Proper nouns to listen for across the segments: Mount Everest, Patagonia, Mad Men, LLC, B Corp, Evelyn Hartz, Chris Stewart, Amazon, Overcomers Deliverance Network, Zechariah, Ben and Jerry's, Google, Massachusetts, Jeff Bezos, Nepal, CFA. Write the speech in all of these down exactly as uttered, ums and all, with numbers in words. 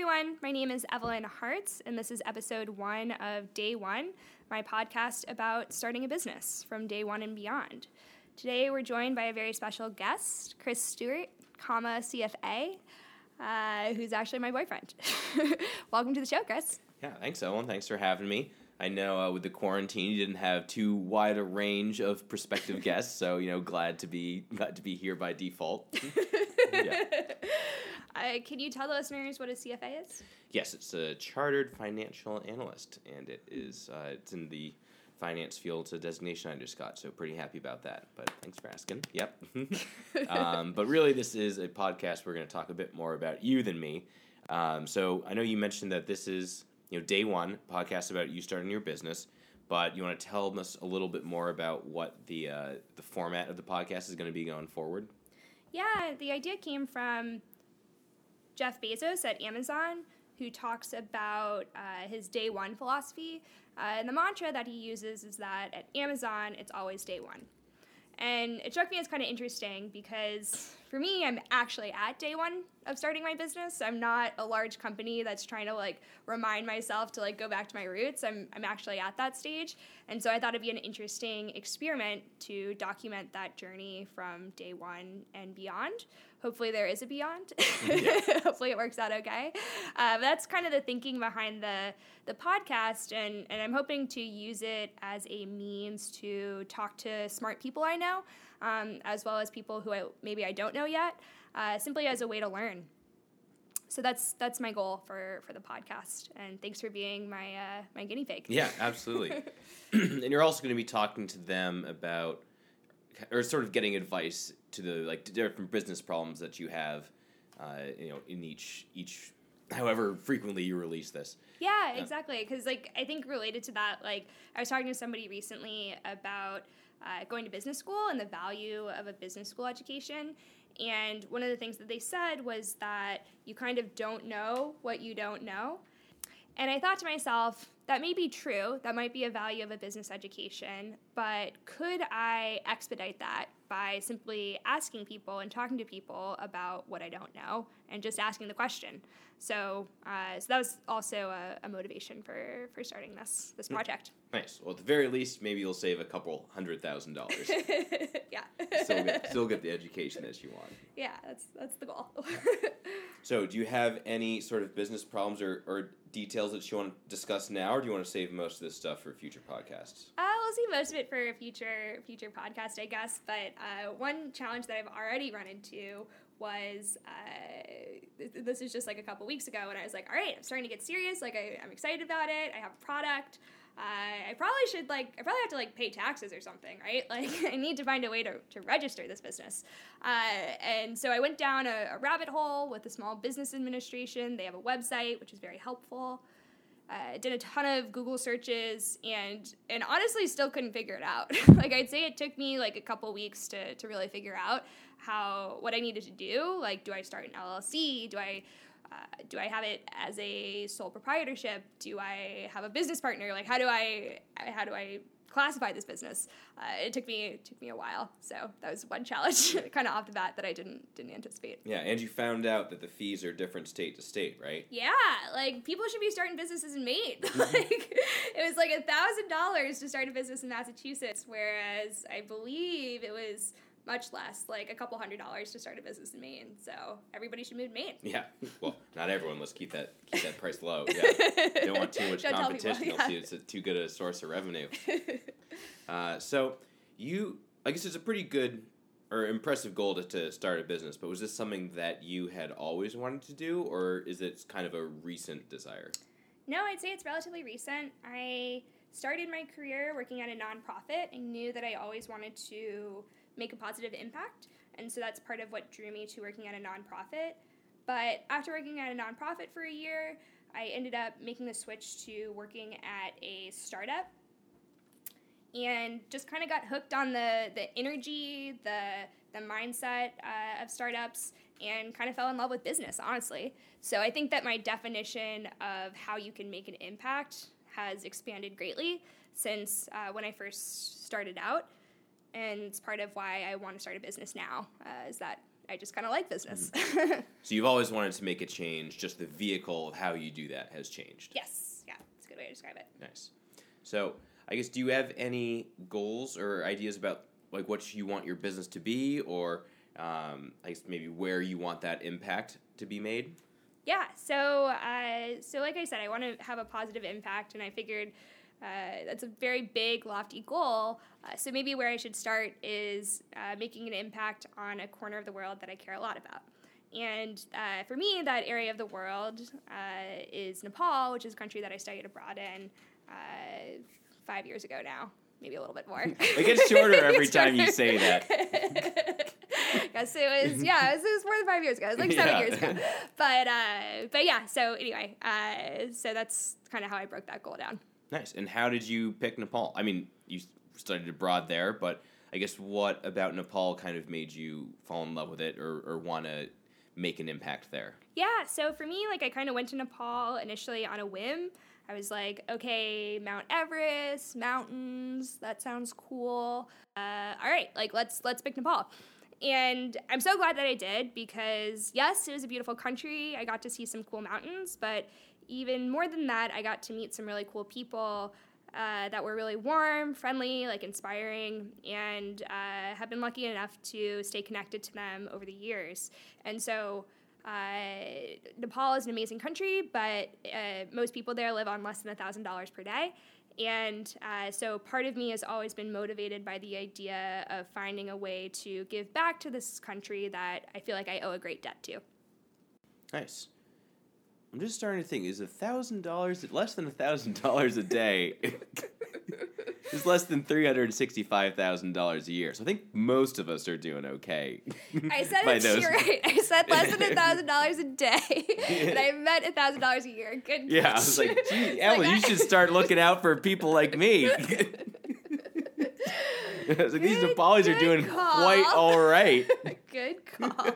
everyone. My name is Evelyn Hartz, and this is episode one of Day One, my podcast about starting a business from day one and beyond. Today, we're joined by a very special guest, Chris Stewart, comma, C F A, uh, who's actually my boyfriend. Welcome to the show, Chris. Yeah, thanks, Evelyn. Thanks for having me. I know uh, with the quarantine, you didn't have too wide a range of prospective guests, so, you know, glad to be glad to be here by default. Yeah. Uh, can you tell the listeners what a C F A is? Yes, it's a Chartered Financial Analyst, and it is uh, it's in the finance field. It's a designation I just got, so pretty happy about that. But thanks for asking. Yep. um, but really, this is a podcast. We're going to talk a bit more about you than me. Um, so I know you mentioned that this is you know day one podcast about you starting your business, but you want to tell us a little bit more about what the uh, the format of the podcast is going to be going forward. Yeah, the idea came from Jeff Bezos at Amazon, who talks about uh, his day one philosophy. Uh, and the mantra that he uses is that at Amazon, it's always day one. And it struck me as kind of interesting because for me, I'm actually at day one of starting my business. I'm not a large company that's trying to like remind myself to like go back to my roots. I'm I'm actually at that stage. And so I thought it'd be an interesting experiment to document that journey from day one and beyond. Hopefully there is a beyond. Yes. Hopefully it works out okay. Uh, but that's kind of the thinking behind the the podcast, and, and I'm hoping to use it as a means to talk to smart people I know, um, as well as people who I, maybe I don't know yet, uh, simply as a way to learn. So that's that's my goal for, for the podcast, and thanks for being my uh, my guinea pig. Yeah, absolutely. And you're also going to be talking to them about, or sort of getting advice to the like different business problems that you have, uh, you know, in each each, however frequently you release this. Yeah, exactly. Because uh, like I think related to that, like I was talking to somebody recently about uh, going to business school and the value of a business school education. And one of the things that they said was that you kind of don't know what you don't know. And I thought to myself, that may be true. That might be a value of a business education. But could I expedite that by simply asking people and talking to people about what I don't know and just asking the question? So uh, so that was also a, a motivation for, for starting this this project. Nice. Well, at the very least, maybe you'll save a couple hundred thousand dollars. Yeah. Still get, still get the education that you want. Yeah, that's that's the goal. So do you have any sort of business problems or, or details that you want to discuss now, or do you want to save most of this stuff for future podcasts? Uh, we'll save most of it for a future, future podcast, I guess. But uh, one challenge that I've already run into was, uh, th- this is just like a couple weeks ago, and I was like, all right, I'm starting to get serious. Like, I, I'm excited about it. I have a product. Uh, I probably should, like, I probably have to, like, pay taxes or something, right? Like, I need to find a way to, to register this business. Uh, and so I went down a, a rabbit hole with the Small Business Administration. They have a website, which is very helpful. Uh, did a ton of Google searches, and and honestly still couldn't figure it out. Like, I'd say it took me, like, a couple weeks to, to really figure out how, what I needed to do. Like, do I start an L L C? Do I... Uh, do I have it as a sole proprietorship? Do I have a business partner? Like, how do I how do I classify this business? Uh, it took me it took me a while, so that was one challenge, kind of off the bat that I didn't didn't anticipate. Yeah, and you found out that the fees are different state to state, right? Yeah, like people should be starting businesses in Maine. Like it was like a thousand dollars to start a business in Massachusetts, whereas I believe it was much less, like a couple hundred dollars to start a business in Maine. So everybody should move to Maine. Yeah. Well, not everyone. Let's keep that keep that price low. Yeah. Don't want too much Don't competition. People, yeah. It's too good a source of revenue. uh, so you, I guess it's a pretty good or impressive goal to, to start a business, but was this something that you had always wanted to do, or is it kind of a recent desire? No, I'd say it's relatively recent. I started my career working at a nonprofit. I knew that I always wanted to make a positive impact, and so that's part of what drew me to working at a nonprofit. But after working at a nonprofit for a year, I ended up making the switch to working at a startup, and just kind of got hooked on the the energy, the the mindset uh, of startups, and kind of fell in love with business, honestly. So I think that my definition of how you can make an impact has expanded greatly since uh, when I first started out. And it's part of why I want to start a business now, uh, is that I just kind of like business. Mm-hmm. So you've always wanted to make a change, just the vehicle of how you do that has changed. Yes. Yeah, that's a good way to describe it. Nice. So I guess, do you have any goals or ideas about like what you want your business to be, or um, I guess maybe where you want that impact to be made? Yeah, so uh, so like I said, I want to have a positive impact, and I figured uh, that's a very big, lofty goal. Uh, so maybe where I should start is uh, making an impact on a corner of the world that I care a lot about. And uh, for me, that area of the world uh, is Nepal, which is a country that I studied abroad in uh, five years ago now. Maybe a little bit more. It gets shorter every gets time shorter. You say that. Yes, it was, yeah, it was, it was more than five years ago. It was like seven yeah. years ago. But, uh, but yeah, so anyway, uh, so that's kind of how I broke that goal down. Nice. And how did you pick Nepal? I mean, you studied abroad there, but I guess what about Nepal kind of made you fall in love with it or, or want to make an impact there? Yeah, so for me, like I kind of went to Nepal initially on a whim. I was like, okay, Mount Everest, mountains, that sounds cool. Uh, all right, like let's let's pick Nepal. And I'm so glad that I did because, yes, it was a beautiful country. I got to see some cool mountains, but even more than that, I got to meet some really cool people uh, that were really warm, friendly, like inspiring, and uh, have been lucky enough to stay connected to them over the years. And so Uh, Nepal is an amazing country, but uh, most people there live on less than one thousand dollars per day. And uh, so part of me has always been motivated by the idea of finding a way to give back to this country that I feel like I owe a great debt to. Nice. I'm just starting to think, is one thousand dollars, less than one thousand dollars a day is less than three hundred sixty-five thousand dollars a year. So I think most of us are doing okay. I said it, you're right. I said less than one thousand dollars a day, and I meant one thousand dollars a year. Good catch. Yeah, I was like, gee, Ellen, like, you I... should start looking out for people like me. So these good, Nepalis good are doing call. Quite all right. Good call.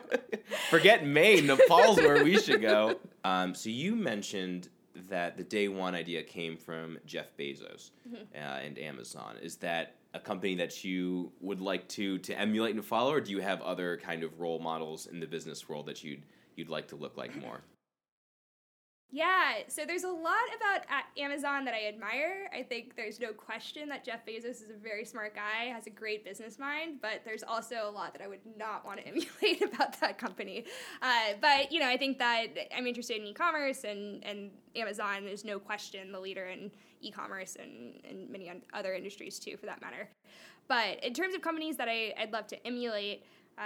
Forget Maine. Nepal's where we should go. Um, so you mentioned that the day one idea came from Jeff Bezos mm-hmm. uh, and Amazon. Is that a company that you would like to to emulate and follow, or do you have other kind of role models in the business world that you'd you'd like to look like more? Yeah, so there's a lot about Amazon that I admire. I think there's no question that Jeff Bezos is a very smart guy, has a great business mind, but there's also a lot that I would not want to emulate about that company. Uh, but, you know, I think that I'm interested in e-commerce, and, and Amazon is no question the leader in e-commerce and, and many other industries, too, for that matter. But in terms of companies that I, I'd love to emulate,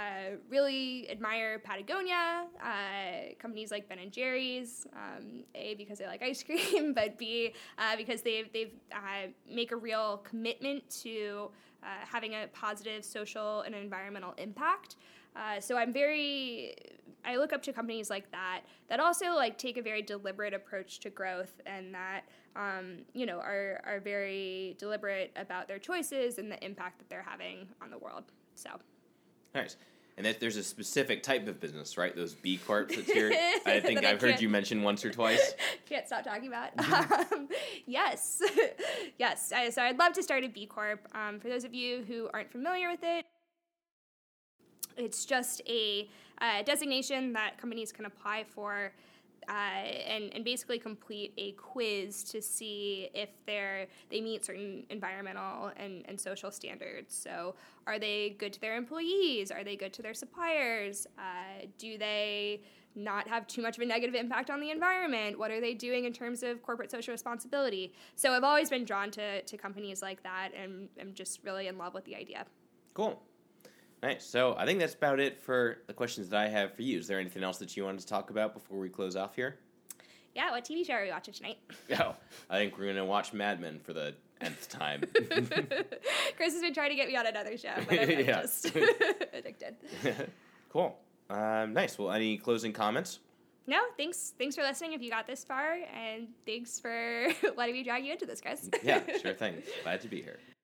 Uh, really admire Patagonia, uh, companies like Ben and Jerry's, um, A, because I like ice cream, but B, uh, because they've, they've uh, make a real commitment to uh, having a positive social and environmental impact. Uh, so I'm very, I look up to companies like that, that also like take a very deliberate approach to growth, and that, um, you know, are, are very deliberate about their choices and the impact that they're having on the world, so... Nice. And that there's a specific type of business, right? Those B Corps that's here. I think I've I heard you mention once or twice. Can't stop talking about. um, yes. yes. I, so I'd love to start a B Corp. Um, for those of you who aren't familiar with it, it's just a uh, designation that companies can apply for uh, and, and basically complete a quiz to see if they're they meet certain environmental and, and social standards. So are they good to their employees? Are they good to their suppliers? Uh, do they not have too much of a negative impact on the environment? What are they doing in terms of corporate social responsibility? So I've always been drawn to, to companies like that, and I'm just really in love with the idea. Cool. Nice. So I think that's about it for the questions that I have for you. Is there anything else that you wanted to talk about before we close off here? Yeah, what T V show are we watching tonight? Oh, I think we're going to watch Mad Men for the nth time. Chris has been trying to get me on another show, but I'm yeah. just addicted. Cool. Um, nice. Well, any closing comments? No, thanks Thanks for listening if you got this far, and thanks for letting me drag you into this, Chris. Yeah, sure thing. Glad to be here.